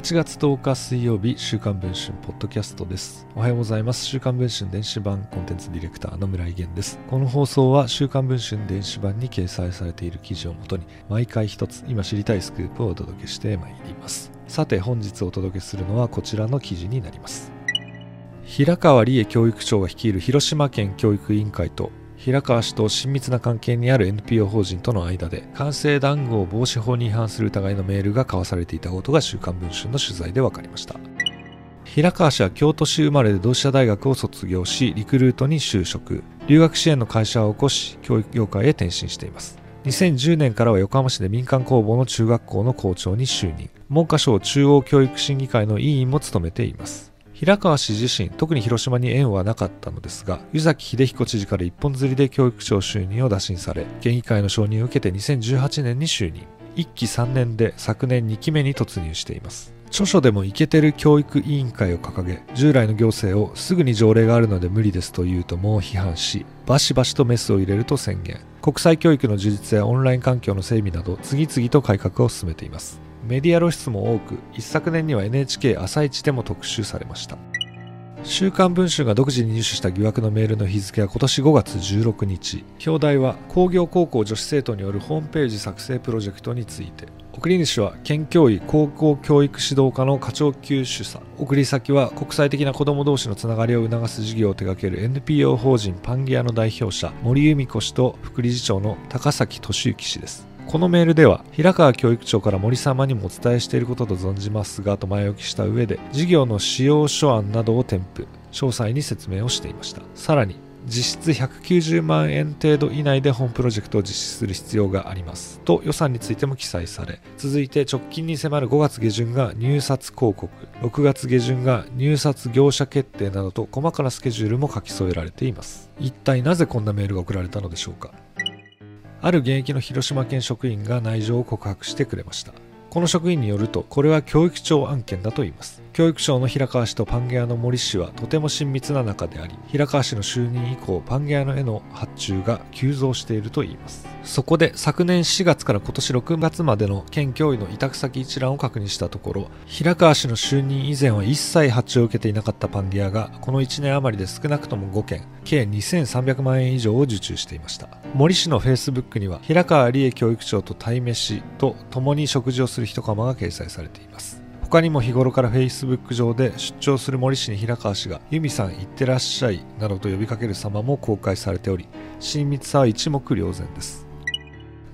8月10日水曜日、週刊文春ポッドキャストです。おはようございます。週刊文春電子版コンテンツディレクターの村井源です。この放送は週刊文春電子版に掲載されている記事をもとに、毎回一つ今知りたいスクープをお届けしてまいります。さて、本日お届けするのはこちらの記事になります。平川理恵教育長が率いる広島県教育委員会と平川氏と親密な関係にある NPO 法人との間で、官製談合防止法に違反する疑いのメールが交わされていたことが週刊文春の取材で分かりました。平川氏は京都市生まれで同志社大学を卒業し、リクルートに就職、留学支援の会社を起こし、教育業界へ転身しています。2010年からは横浜市で民間工房の中学校の校長に就任、文科省中央教育審議会の委員も務めています。平川氏自身、特に広島に縁はなかったのですが、湯崎秀彦知事から一本釣りで教育長就任を打診され、県議会の承認を受けて2018年に就任。1期3年で昨年2期目に突入しています。著書でもイケてる教育委員会を掲げ、従来の行政をすぐに条例があるので無理ですというとも批判し、バシバシとメスを入れると宣言。国際教育の充実やオンライン環境の整備など、次々と改革を進めています。メディア露出も多く、一昨年には NHK 朝一でも特集されました。週刊文春が独自に入手した疑惑のメールの日付は今年5月16日。表題は工業高校女子生徒によるホームページ作成プロジェクトについて。送り主は県教委高校教育指導課の課長級主査。送り先は国際的な子ども同士のつながりを促す事業を手掛ける NPO 法人パンギアの代表者、森由美子氏と副理事長の高崎俊之氏です。このメールでは、平川教育長から森様にもお伝えしていることと存じますがと前置きした上で、事業の使用書案などを添付、詳細に説明をしていました。さらに、実質190万円程度以内で本プロジェクトを実施する必要がありますと予算についても記載され、続いて直近に迫る5月下旬が入札広告、6月下旬が入札業者決定などと細かなスケジュールも書き添えられています。一体なぜこんなメールが送られたのでしょうか。ある現役の広島県職員が内情を告白してくれました。この職員によると、これは教育長案件だと言います。教育長の平川氏とパンゲアの森氏はとても親密な仲であり、平川氏の就任以降、パンゲアの絵の発注が急増していると言います。そこで昨年4月から今年6月までの県教委の委託先一覧を確認したところ、平川氏の就任以前は一切発注を受けていなかったパンゲアが、この1年余りで少なくとも5件、計2300万円以上を受注していました。森氏のフェイスブックには、平川理恵教育長と対面しと共に食事をする一コマが掲載されています。他にも日頃から Facebook 上で出張する森氏に平川氏が「由美さん行ってらっしゃい」などと呼びかける様も公開されており、親密さは一目瞭然です。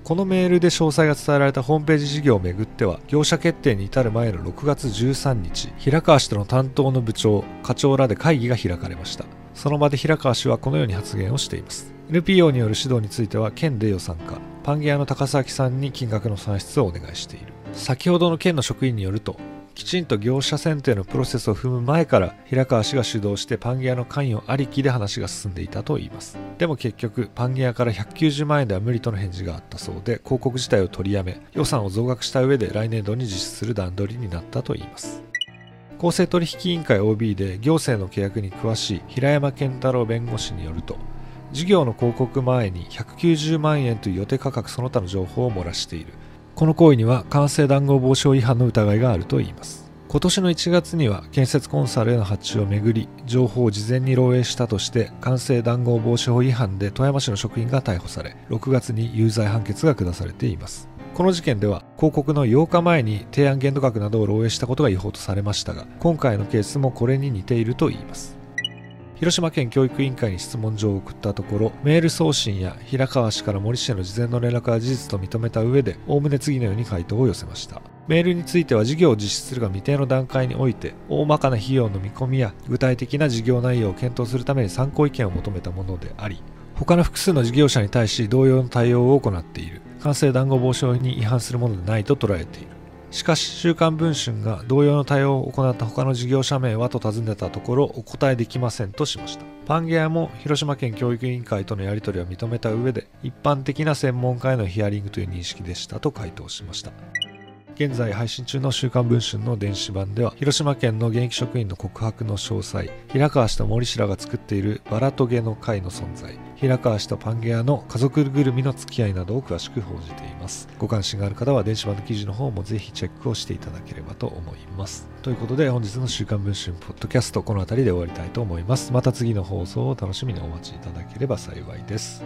このメールで詳細が伝えられたホームページ事業をめぐっては、業者決定に至る前の6月13日、平川氏との担当の部長、課長らで会議が開かれました。その場で平川氏はこのように発言をしています。 NPO による指導については県で予算化、パンギアの高崎さんに金額の算出をお願いしている。先ほどの県の職員によると、きちんと業者選定のプロセスを踏む前から平川氏が主導してパンギアの関与ありきで話が進んでいたといいます。でも結局パンギアから190万円では無理との返事があったそうで、広告自体を取りやめ、予算を増額した上で来年度に実施する段取りになったといいます。公正取引委員会 OB で行政の契約に詳しい平山健太郎弁護士によると、事業の広告前に190万円という予定価格その他の情報を漏らしている。この行為には官製談合防止法違反の疑いがあるといいます。今年の1月には建設コンサルへの発注をめぐり、情報を事前に漏洩したとして官製談合防止法違反で富山市の職員が逮捕され、6月に有罪判決が下されています。この事件では広告の8日前に提案限度額などを漏洩したことが違法とされましたが、今回のケースもこれに似ているといいます。広島県教育委員会に質問状を送ったところ、メール送信や平川氏から森氏への事前の連絡は事実と認めた上で、おおむね次のように回答を寄せました。メールについては、事業を実施するが未定の段階において大まかな費用の見込みや具体的な事業内容を検討するために参考意見を求めたものであり、他の複数の事業者に対し同様の対応を行っている、官製談合防止法に違反するものでないと捉えている。しかし、週刊文春が同様の対応を行った他の事業者名はと尋ねたところ、お答えできませんとしました。パンゲアも広島県教育委員会とのやり取りを認めた上で、一般的な専門家へのヒアリングという認識でしたと回答しました。現在配信中の週刊文春の電子版では、広島県の現役職員の告白の詳細、平川氏と森氏らが作っているバラトゲの会の存在、平川氏とパンゲアの家族ぐるみの付き合いなどを詳しく報じています。ご関心がある方は電子版の記事の方もぜひチェックをしていただければと思います。ということで本日の週刊文春ポッドキャスト、この辺りで終わりたいと思います。また次の放送を楽しみにお待ちいただければ幸いです。